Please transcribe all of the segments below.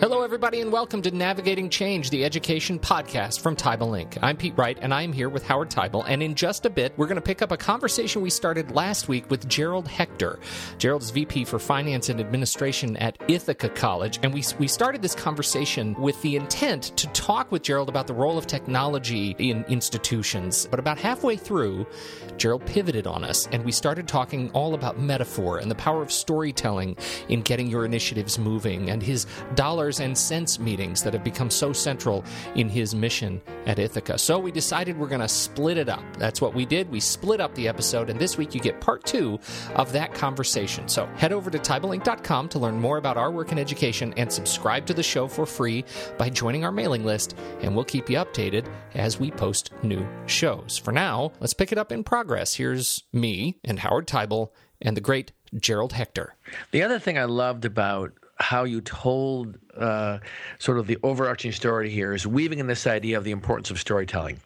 Hello, everybody, and welcome to Navigating Change, the education podcast from Teibel, Inc. I'm Pete Wright, and I'm here with Howard Teibel, and in just a bit, we're going to pick up a conversation we started last week with Gerald Hector. Gerald's VP for Finance and Administration at Ithaca College, and we started this conversation with the intent to talk with Gerald about the role of technology in institutions, but about halfway through, Gerald pivoted on us, and we started talking all about metaphor and the power of storytelling in getting your initiatives moving, and his dollars and cents meetings that have become so central in his mission at Ithaca. So we decided we're going to split it up. That's what we did. We split up the episode, and this week you get part two of that conversation. So head over to Teibelinc.com to learn more about our work in education and subscribe to the show for free by joining our mailing list, and we'll keep you updated as we post new shows. For now, let's pick it up in progress. Here's me and Howard Teibel and the great Gerald Hector. The other thing I loved about how you told sort of the overarching story here is weaving in this idea of the importance of storytelling.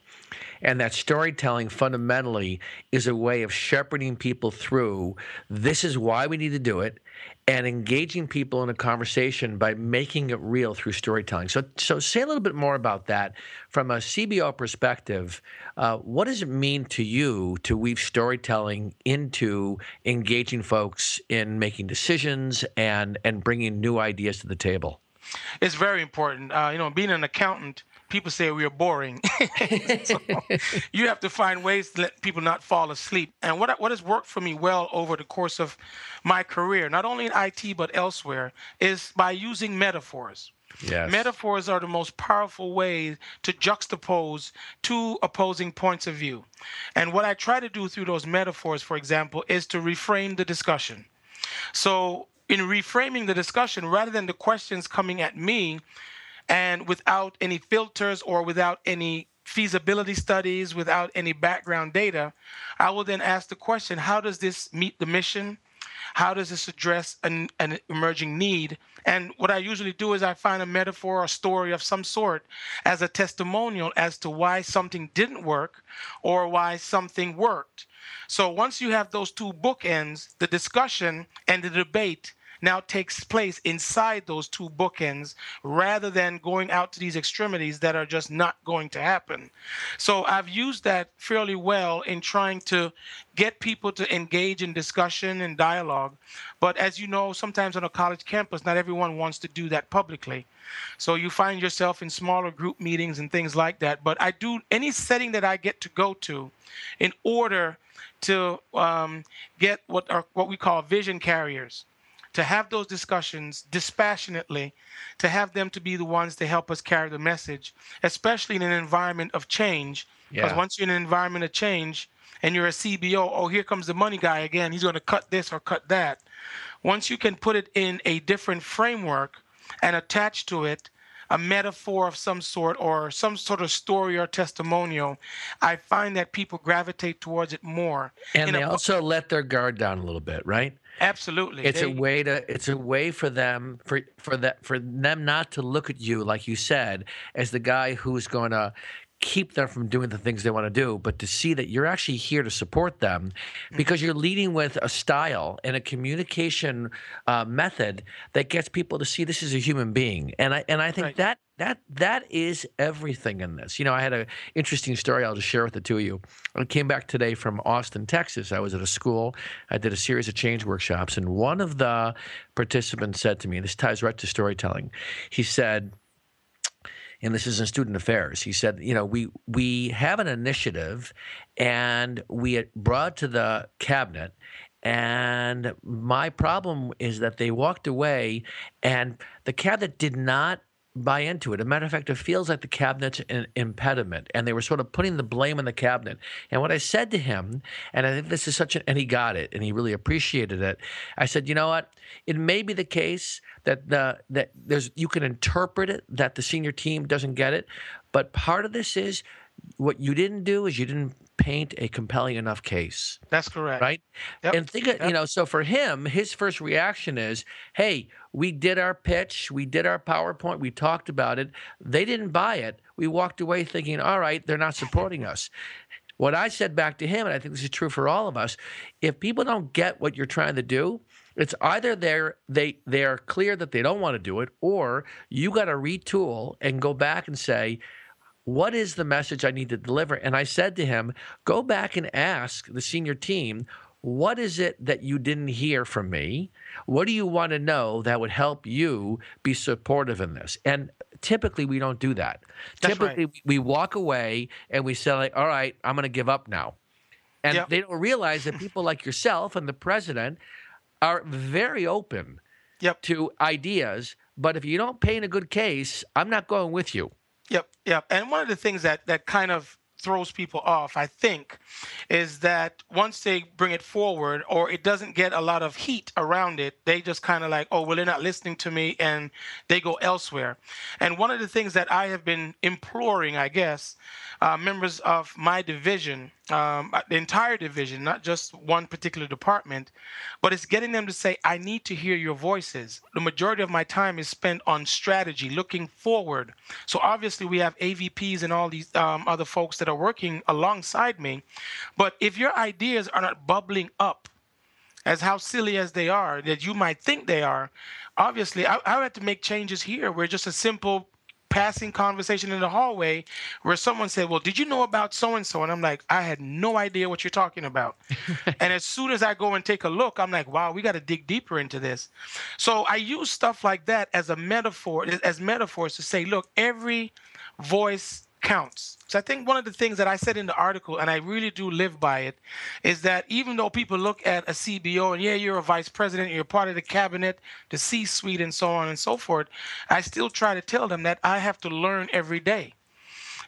And that storytelling fundamentally is a way of shepherding people through this is why we need to do it, and engaging people in a conversation by making it real through storytelling. So say a little bit more about that from a CBO perspective. What does it mean to you to weave storytelling into engaging folks in making decisions and bringing new ideas to the table? It's very important. Being an accountant, people say we are boring. So you have to find ways to let people not fall asleep. And what has worked for me well over the course of my career, not only in IT but elsewhere, is by using metaphors. Yes. Metaphors are the most powerful way to juxtapose two opposing points of view. And what I try to do through those metaphors, for example, is to reframe the discussion. So in reframing the discussion, rather than the questions coming at me, and without any filters or without any feasibility studies, without any background data, I will then ask the question, how does this meet the mission? How does this address an emerging need? And what I usually do is I find a metaphor or a story of some sort as a testimonial as to why something didn't work or why something worked. So once you have those two bookends, the discussion and the debate now takes place inside those two bookends rather than going out to these extremities that are just not going to happen. So I've used that fairly well in trying to get people to engage in discussion and dialogue. But as you know, sometimes on a college campus, not everyone wants to do that publicly. So you find yourself in smaller group meetings and things like that. But I do any setting that I get to go to in order to get what we call vision carriers, to have those discussions dispassionately, to have them to be the ones to help us carry the message, especially in an environment of change. Because once you're in an environment of change and you're a CBO, oh, here comes the money guy again. He's going to cut this or cut that. Once you can put it in a different framework and attach to it a metaphor of some sort or some sort of story or testimonial, I find that people gravitate towards it more. And they also let their guard down a little bit, right? Absolutely. It's a way for them not to look at you, like you said, as the guy who's going to keep them from doing the things they want to do, but to see that you're actually here to support them because you're leading with a style and a communication method that gets people to see this is a human being. And I think that is everything in this. I had an interesting story I'll just share with the two of you. I came back today from Austin, Texas. I was at a school. I did a series of change workshops, and one of the participants said to me, and this ties right to storytelling, he said, and this is in student affairs, he said, we have an initiative and we brought to the cabinet, and my problem is that they walked away and the cabinet did not buy into it. As a matter of fact, it feels like the cabinet's an impediment, and they were sort of putting the blame on the cabinet. And what I said to him, and I think this is and he got it, and he really appreciated it. I said, you know what? It may be the case that there's you can interpret it that the senior team doesn't get it, but part of this is what you didn't do is you didn't paint a compelling enough case. That's correct. Right? Yep. And think, so for him, his first reaction is, hey, we did our pitch, we did our PowerPoint, we talked about it. They didn't buy it. We walked away thinking, all right, they're not supporting us. What I said back to him, and I think this is true for all of us, if people don't get what you're trying to do – It's either they are clear that they don't want to do it, or you got to retool and go back and say, what is the message I need to deliver? And I said to him, go back and ask the senior team, what is it that you didn't hear from me? What do you want to know that would help you be supportive in this? And typically we don't do that. That's typically right. We walk away and we say, like, all right, I'm going to give up now. And yep. They don't realize that people like yourself and the president are very open yep. to ideas. But if you don't paint a good case, I'm not going with you. Yep, yep. And one of the things that kind of throws people off, I think, is that once they bring it forward or it doesn't get a lot of heat around it, they just kind of like, oh, well, they're not listening to me, and they go elsewhere. And one of the things that I have been imploring, I guess, members of my division, the entire division, not just one particular department, but it's getting them to say, I need to hear your voices. The majority of my time is spent on strategy, looking forward. So obviously we have AVPs and all these other folks that are working alongside me. But if your ideas are not bubbling up, as how silly as they are, that you might think they are, obviously I had to make changes here where just a simple passing conversation in the hallway where someone said, well, did you know about so-and-so? And I'm like, I had no idea what you're talking about. And as soon as I go and take a look, I'm like, wow, we got to dig deeper into this. So I use stuff like that as a metaphor, as metaphors to say, look, every voice counts. So I think one of the things that I said in the article, and I really do live by it, is that even though people look at a CBO and, yeah, you're a vice president, you're part of the cabinet, the C-suite, and so on and so forth, I still try to tell them that I have to learn every day.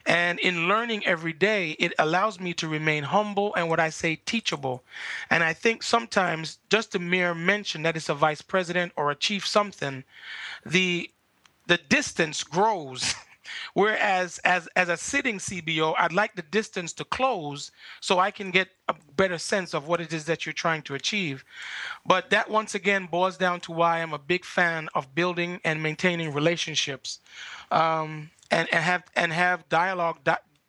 And in learning every day, it allows me to remain humble and, what I say, teachable. And I think sometimes just the mere mention that it's a vice president or a chief something, the distance grows. Whereas as a sitting CBO, I'd like the distance to close so I can get a better sense of what it is that you're trying to achieve. But that once again boils down to why I'm a big fan of building and maintaining relationships and have dialogue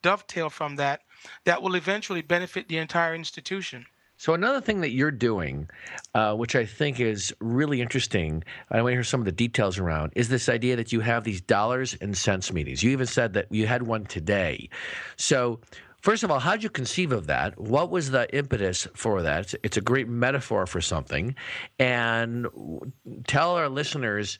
dovetail from that will eventually benefit the entire institution. So another thing that you're doing, which I think is really interesting, I want to hear some of the details around, is this idea that you have these dollars and cents meetings. You even said that you had one today. So first of all, how'd you conceive of that? What was the impetus for that? It's a great metaphor for something. And tell our listeners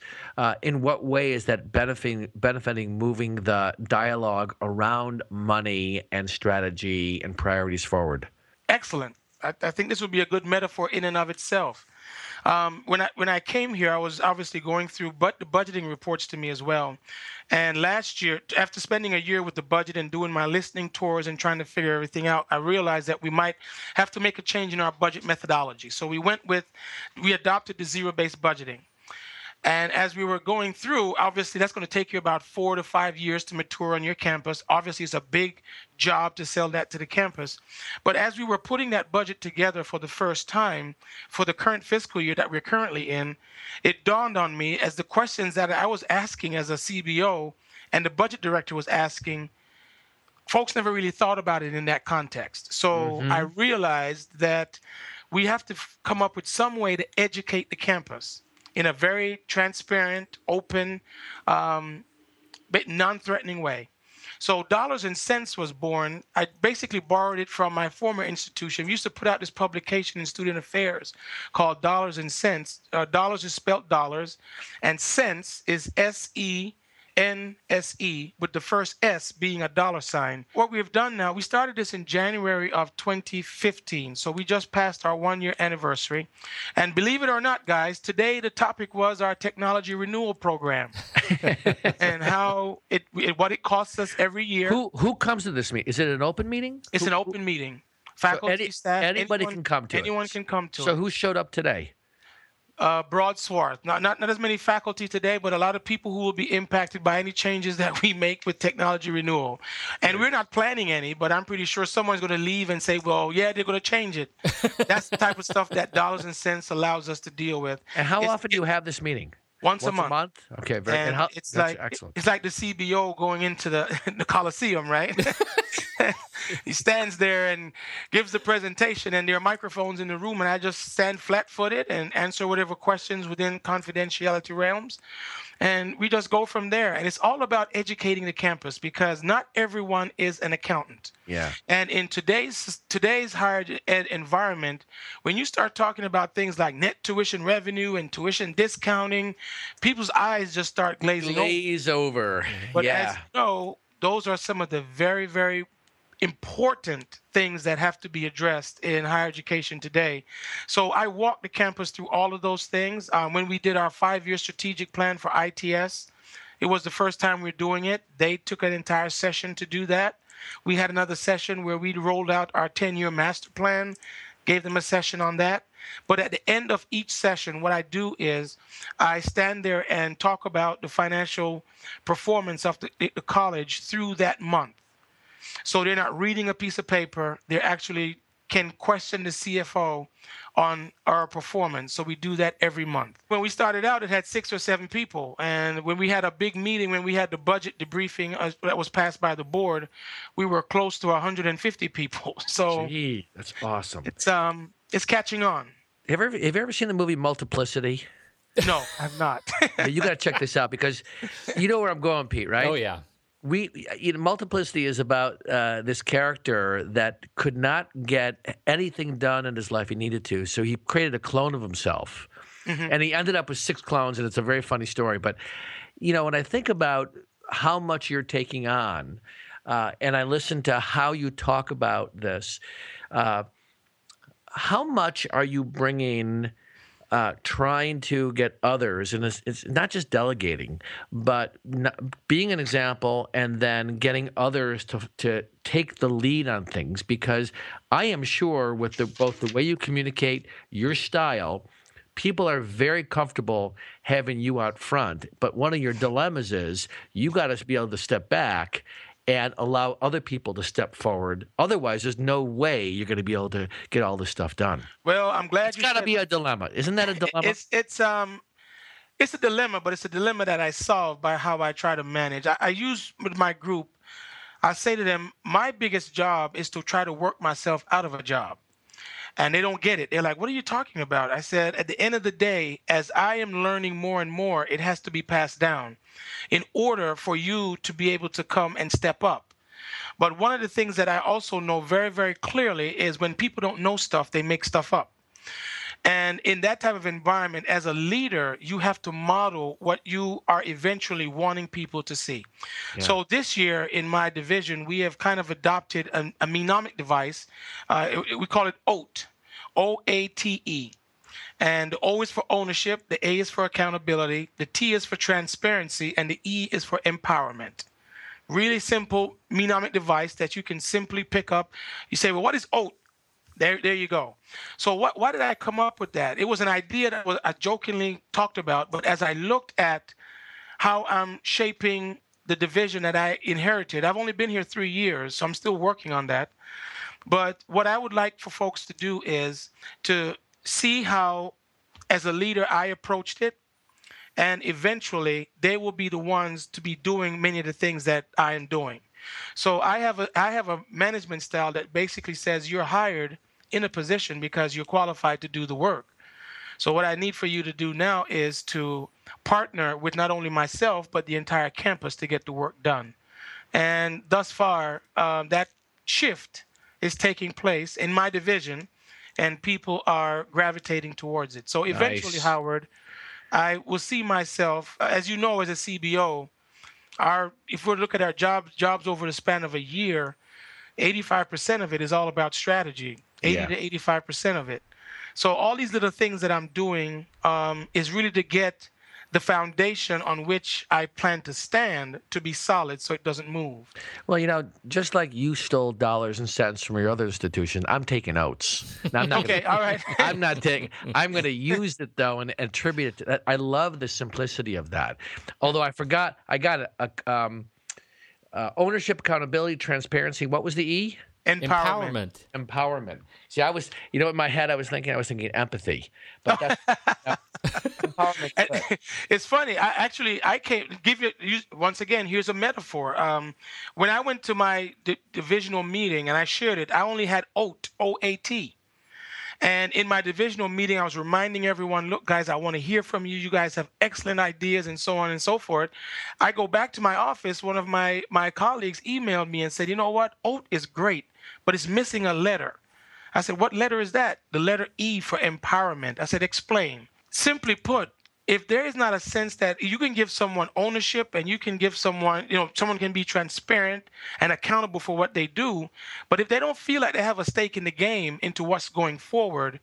in what way is that benefiting moving the dialogue around money and strategy and priorities forward? Excellent. I think this would be a good metaphor in and of itself. When I came here, I was obviously going through the budgeting reports to me as well. And last year, after spending a year with the budget and doing my listening tours and trying to figure everything out, I realized that we might have to make a change in our budget methodology. So we adopted the zero-based budgeting. And as we were going through, obviously that's going to take you about 4 to 5 years to mature on your campus. Obviously, it's a big job to sell that to the campus. But as we were putting that budget together for the first time for the current fiscal year that we're currently in, it dawned on me as the questions that I was asking as a CBO and the budget director was asking, folks never really thought about it in that context. So I realized that we have to come up with some way to educate the campus in a very transparent, open, but non-threatening way. So Dollars and Cents was born. I basically borrowed it from my former institution. We used to put out this publication in Student Affairs called Dollars and Cents. Dollars is spelled dollars, and cents is SENSE, with the first S being a dollar sign. What we've done now, we started this in January of 2015, so we just passed our one-year anniversary. And believe it or not, guys, today the topic was our technology renewal program and how what it costs us every year. Who comes to this meeting? Is it an open meeting? It's an open meeting. Faculty, so staff, anybody can come to it. Anyone can come to it. So who showed up today? Broad swath. Not as many faculty today, but a lot of people who will be impacted by any changes that we make with technology renewal. And we're not planning any, but I'm pretty sure someone's going to leave and say, well, yeah, they're going to change it. That's the type of stuff that Dollars and Cents allows us to deal with. And how often do you have this meeting? Once a month. Okay, very good. It's like excellent. It's like the CBO going into the Coliseum, right? He stands there and gives the presentation, and there are microphones in the room, and I just stand flat-footed and answer whatever questions within confidentiality realms. And we just go from there. And it's all about educating the campus, because not everyone is an accountant. Yeah. And in today's higher ed environment, when you start talking about things like net tuition revenue and tuition discounting, people's eyes just start glaze over. But as you know, those are some of the very, very important things that have to be addressed in higher education today. So I walked the campus through all of those things. When we did our 5-year strategic plan for ITS, it was the first time we were doing it. They took an entire session to do that. We had another session where we rolled out our 10-year master plan, gave them a session on that. But at the end of each session, what I do is I stand there and talk about the financial performance of the college through that month. So they're not reading a piece of paper. They actually can question the CFO on our performance. So we do that every month. When we started out, it had 6 or 7 people. And when we had a big meeting, when we had the budget debriefing that was passed by the board, we were close to 150 people. So gee, that's awesome. It's catching on. Have you ever seen the movie Multiplicity? No, I've not. You got to check this out, because you know where I'm going, Pete, right? Oh, yeah. Multiplicity is about this character that could not get anything done in his life he needed to, so he created a clone of himself. Mm-hmm. And he ended up with 6 clones, and it's a very funny story. But, you know, when I think about how much you're taking on, and I listen to how you talk about this, how much are you bringing trying to get others, and it's not just delegating, but being an example and then getting others to take the lead on things? Because I am sure with both the way you communicate, your style, people are very comfortable having you out front. But one of your dilemmas is you got to be able to step back and allow other people to step forward. Otherwise, there's no way you're going to be able to get all this stuff done. Well, I'm glad it's got to be a dilemma. Isn't that a dilemma? It's a dilemma, but it's a dilemma that I solve by how I try to manage. I use with my group, I say to them, my biggest job is to try to work myself out of a job. And they don't get it. They're like, what are you talking about? I said, at the end of the day, as I am learning more and more, it has to be passed down in order for you to be able to come and step up. But one of the things that I also know very, very clearly is when people don't know stuff, they make stuff up. And in that type of environment, as a leader, you have to model what you are eventually wanting people to see. Yeah. So this year in my division, we have kind of adopted a mnemonic device. We call it OATE, O-A-T-E. And the O is for ownership, the A is for accountability, the T is for transparency, and the E is for empowerment. Really simple mnemonic device that you can simply pick up. You say, well, what is OATE? There you go. So why did I come up with that? It was an idea that I jokingly talked about, but as I looked at how I'm shaping the division that I inherited, I've only been here 3 years, so I'm still working on that. But what I would like for folks to do is to see how, as a leader, I approached it, and eventually they will be the ones to be doing many of the things that I am doing. So I have a management style that basically says you're hired in a position because you're qualified to do the work. So what I need for you to do now is to partner with not only myself but the entire campus to get the work done. And thus far, that shift is taking place in my division, and people are gravitating towards it. So eventually, nice. Howard, I will see myself, as you know, as a CBO. If we look at our jobs over the span of a year, 85% of it is all about strategy, 80 to 85% of it. So all these little things that I'm doing is really to get the foundation on which I plan to stand to be solid so it doesn't move. Well, you know, just like you stole dollars and cents from your other institution, I'm taking notes. Now, I'm not all right. I'm not taking – I'm going to use it, though, and attribute it to that. I love the simplicity of that. Although I forgot – I got ownership, accountability, transparency. What was the E? Empowerment. See, I was – you know, in my head I was thinking empathy. But that's It's funny. I can't give you once again. Here's a metaphor. When I went to my divisional meeting and I shared it, I only had OAT. And in my divisional meeting, I was reminding everyone, look, guys, I want to hear from you. You guys have excellent ideas and so on and so forth. I go back to my office. One of my colleagues emailed me and said, you know what? OATE is great, but it's missing a letter. I said, what letter is that? The letter E for empowerment. I said, explain. Simply put, if there is not a sense that you can give someone ownership and you can give someone, someone can be transparent and accountable for what they do, but if they don't feel like they have a stake in the game into what's going forward,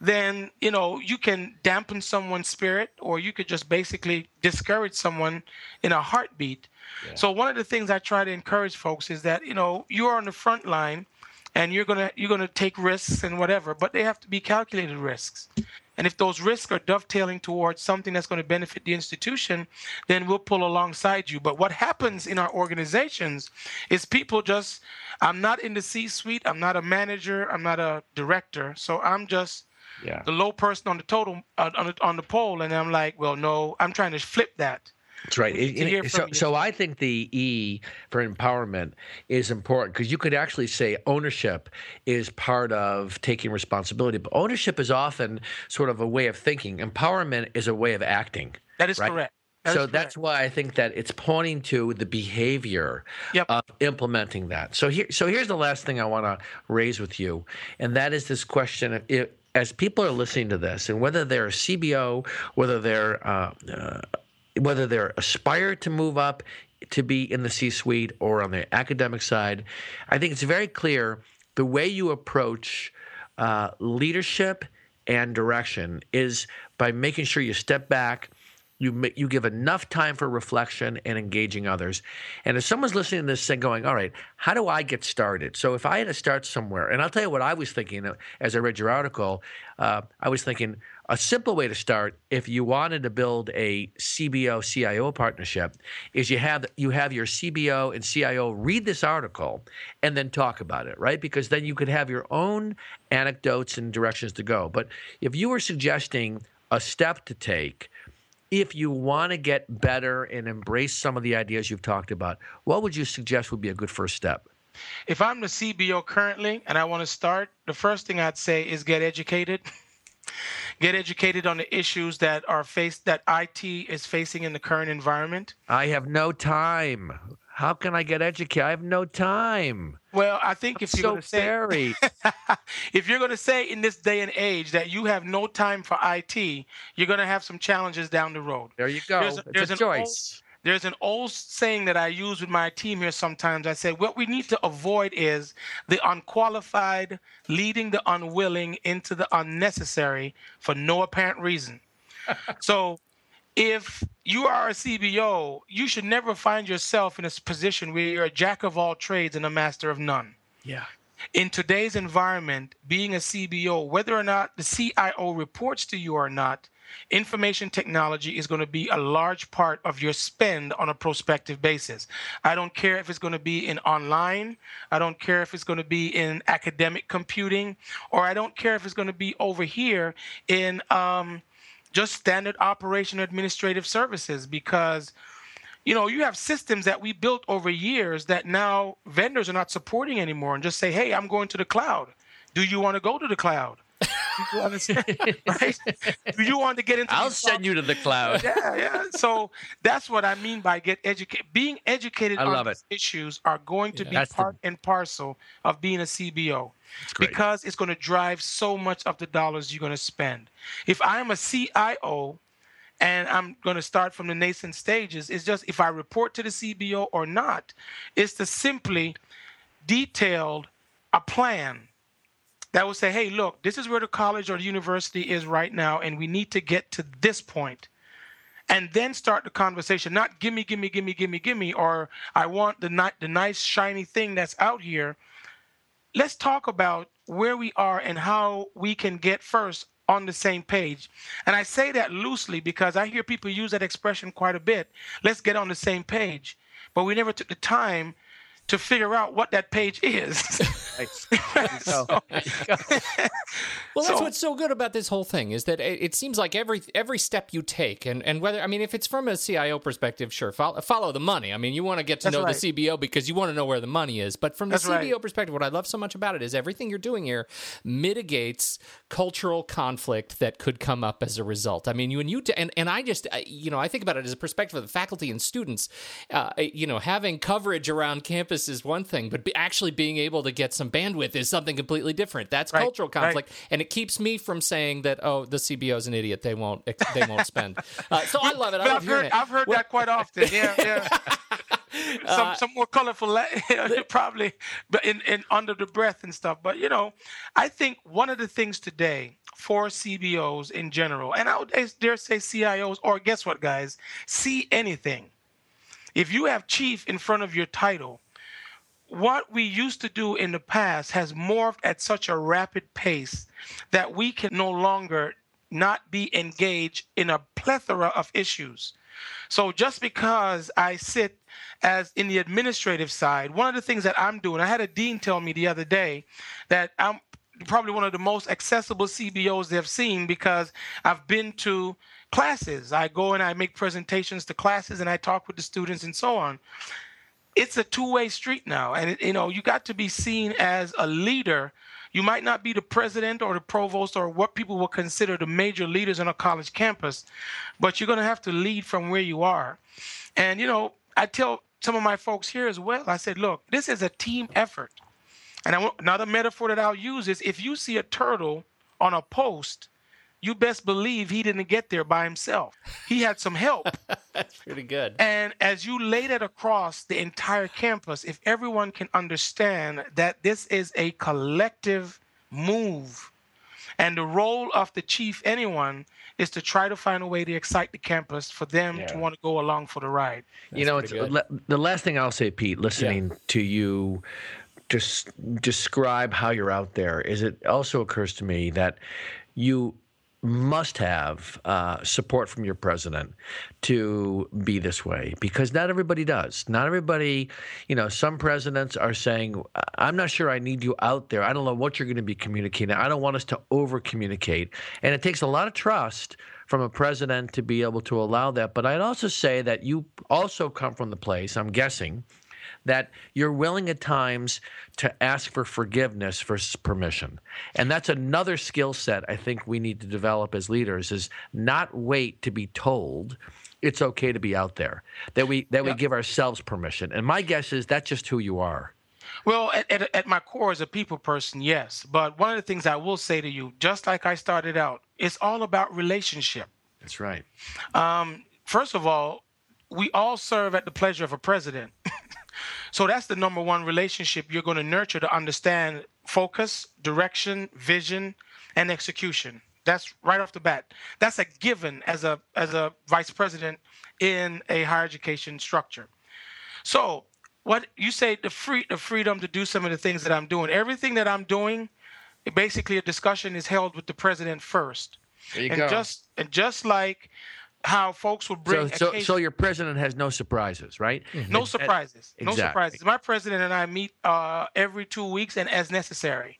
then, you can dampen someone's spirit or you could just basically discourage someone in a heartbeat. Yeah. So one of the things I try to encourage folks is that, you are on the front line and you're going to take risks and whatever, but they have to be calculated risks. And if those risks are dovetailing towards something that's going to benefit the institution, then we'll pull alongside you. But what happens in our organizations is people just, I'm not in the C-suite, I'm not a manager, I'm not a director, so I'm just the low person on the totem, on the pole. And I'm like, well, no, I'm trying to flip that. That's right. So I think the E for empowerment is important because you could actually say ownership is part of taking responsibility, but ownership is often sort of a way of thinking. Empowerment is a way of acting. That is correct. So that's why I think that it's pointing to the behavior of implementing that. So here's the last thing I want to raise with you, and that is this question of as people are listening to this, and whether they're a CBO, whether they're aspired to move up to be in the C-suite or on the academic side, I think it's very clear the way you approach leadership and direction is by making sure you step back, you give enough time for reflection and engaging others. And if someone's listening to this thing going, all right, how do I get started? So if I had to start somewhere, and I'll tell you what I was thinking as I read your article, I was thinking a simple way to start if you wanted to build a CBO-CIO partnership is you have your CBO and CIO read this article and then talk about it, right? Because then you could have your own anecdotes and directions to go. But if you were suggesting a step to take if you want to get better and embrace some of the ideas you've talked about, what would you suggest would be a good first step? If I'm the CBO currently and I want to start, the first thing I'd say is get educated. Get educated on the issues that IT is facing in the current environment. I have no time. How can I get educated? I have no time. Well, I think if you're going to say in this day and age that you have no time for IT, you're going to have some challenges down the road. There you go. There's a choice. There's an old saying that I use with my team here sometimes. I say, what we need to avoid is the unqualified leading the unwilling into the unnecessary for no apparent reason. So if you are a CBO, you should never find yourself in a position where you're a jack of all trades and a master of none. Yeah. In today's environment, being a CBO, whether or not the CIO reports to you or not, information technology is going to be a large part of your spend on a prospective basis. I don't care if it's going to be in online. I don't care if it's going to be in academic computing, or I don't care if it's going to be over here in just standard operation administrative services, because you have systems that we built over years that now vendors are not supporting anymore and just say, hey, I'm going to the cloud. Do you want to go to the cloud? Right? Do you want to get into? I'll send you to the cloud. Yeah. So that's what I mean by get educated. Being educated on these issues are going to be part and parcel of being a CBO, because it's going to drive so much of the dollars you're going to spend. If I'm a CIO and I'm going to start from the nascent stages, it's just if I report to the CBO or not, it's to simply detail a plan that will say, hey, look, this is where the college or the university is right now, and we need to get to this point. And then start the conversation, not gimme, or I want the nice, shiny thing that's out here. Let's talk about where we are and how we can get first on the same page. And I say that loosely because I hear people use that expression quite a bit. Let's get on the same page. But we never took the time to figure out what that page is. Nice. So, well, that's what's so good about this whole thing is that it seems like every step you take, and whether, I mean, if it's from a CIO perspective, sure, follow the money. I mean, you want to get to know the CBO because you want to know where the money is. But from the CBO perspective, what I love so much about it is everything you're doing here mitigates cultural conflict that could come up as a result. I mean, when you and I just, you know, I think about it as a perspective of the faculty and students. You know, having coverage around campus is one thing, but actually being able to get some bandwidth is something completely different. That's cultural conflict, and it keeps me from saying that, oh, the CBO is an idiot. They won't spend. So I love it. I love hearing it. I've heard that quite often. Yeah, yeah. Some more colorful, probably, but in under the breath and stuff. But you know, I think one of the things today for CBOs in general, and I would dare say CIOs, or guess what, guys, see anything. If you have chief in front of your title, what we used to do in the past has morphed at such a rapid pace that we can no longer not be engaged in a plethora of issues. So just because I sit as in the administrative side, one of the things that I'm doing, I had a dean tell me the other day that I'm probably one of the most accessible CBOs they've seen because I've been to classes. I go and I make presentations to classes and I talk with the students and so on. It's a two-way street now. And, you know, you got to be seen as a leader. You might not be the president or the provost or what people will consider the major leaders on a college campus, but you're going to have to lead from where you are. And, you know, I tell some of my folks here as well, I said, look, this is a team effort. And another metaphor that I'll use is if you see a turtle on a post, you best believe he didn't get there by himself. He had some help. That's pretty good. And as you lay that across the entire campus, if everyone can understand that this is a collective move and the role of the chief, anyone, is to try to find a way to excite the campus for them to want to go along for the ride. That's the last thing I'll say, Pete, listening to you just describe how you're out there, is it also occurs to me that you must have support from your president to be this way, because not everybody does. Not everybody, you know, some presidents are saying, I'm not sure I need you out there. I don't know what you're going to be communicating. I don't want us to over-communicate. And it takes a lot of trust from a president to be able to allow that. But I'd also say that you also come from the place, I'm guessing, that you're willing at times to ask for forgiveness versus permission. And that's another skill set I think we need to develop as leaders, is not wait to be told it's okay to be out there, that we give ourselves permission. And my guess is that's just who you are. Well, at my core as a people person, yes. But one of the things I will say to you, just like I started out, it's all about relationship. That's right. First of all, we all serve at the pleasure of a president. So that's the number one relationship you're going to nurture to understand focus, direction, vision, and execution. That's right off the bat. That's a given as a vice president in a higher education structure. So what you say, the freedom to do some of the things that I'm doing. Everything that I'm doing, basically a discussion is held with the president first. There you go. Just like how folks will bring so your president has no surprises, right? Mm-hmm. No surprises. Exactly. No surprises. My president and I meet every 2 weeks and as necessary.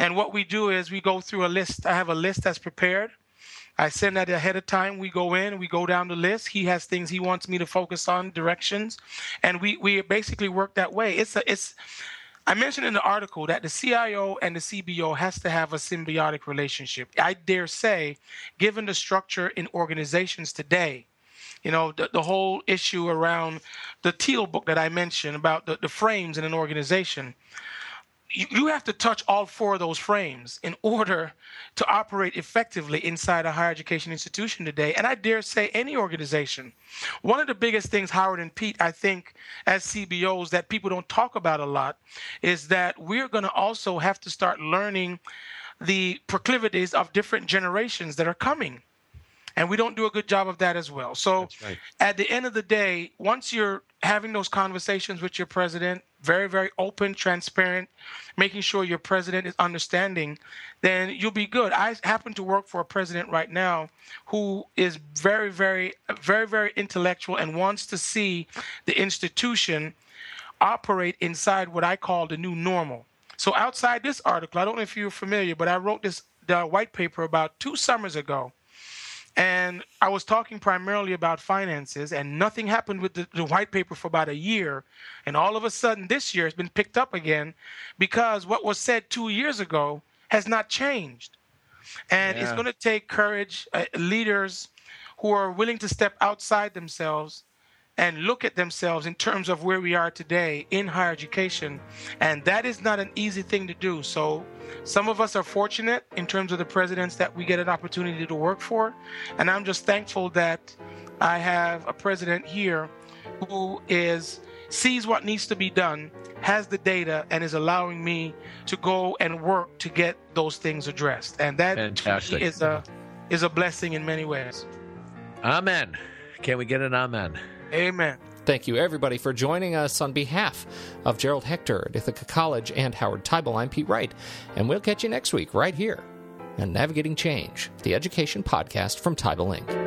And what we do is we go through a list. I have a list that's prepared. I send that ahead of time. We go in, we go down the list. He has things he wants me to focus on, directions. And we basically work that way. I mentioned in the article that the CIO and the CBO has to have a symbiotic relationship. I dare say, given the structure in organizations today, you know, the whole issue around the Teal book that I mentioned about the frames in an organization, you have to touch all four of those frames in order to operate effectively inside a higher education institution today. And I dare say any organization. One of the biggest things, Howard and Pete, I think as CBOs that people don't talk about a lot is that we're going to also have to start learning the proclivities of different generations that are coming. And we don't do a good job of that as well. So at the end of the day, once you're having those conversations with your president, very, very open, transparent, making sure your president is understanding, then you'll be good. I happen to work for a president right now who is very, very, very, very intellectual and wants to see the institution operate inside what I call the new normal. So outside this article, I don't know if you're familiar, but I wrote this white paper about 2 summers ago. And I was talking primarily about finances, and nothing happened with the white paper for about a year. And all of a sudden this year it's been picked up again because what was said 2 years ago has not changed. And it's going to take courage, leaders who are willing to step outside themselves and look at themselves in terms of where we are today in higher education. And that is not an easy thing to do. So some of us are fortunate in terms of the presidents that we get an opportunity to work for. And I'm just thankful that I have a president here who sees what needs to be done, has the data, and is allowing me to go and work to get those things addressed. And that is a blessing in many ways. Amen. Can we get an amen? Amen. Thank you, everybody, for joining us. On behalf of Gerald Hector at Ithaca College and Howard Teibel, I'm Pete Wright, and we'll catch you next week right here on Navigating Change, the education podcast from Teibel, Inc.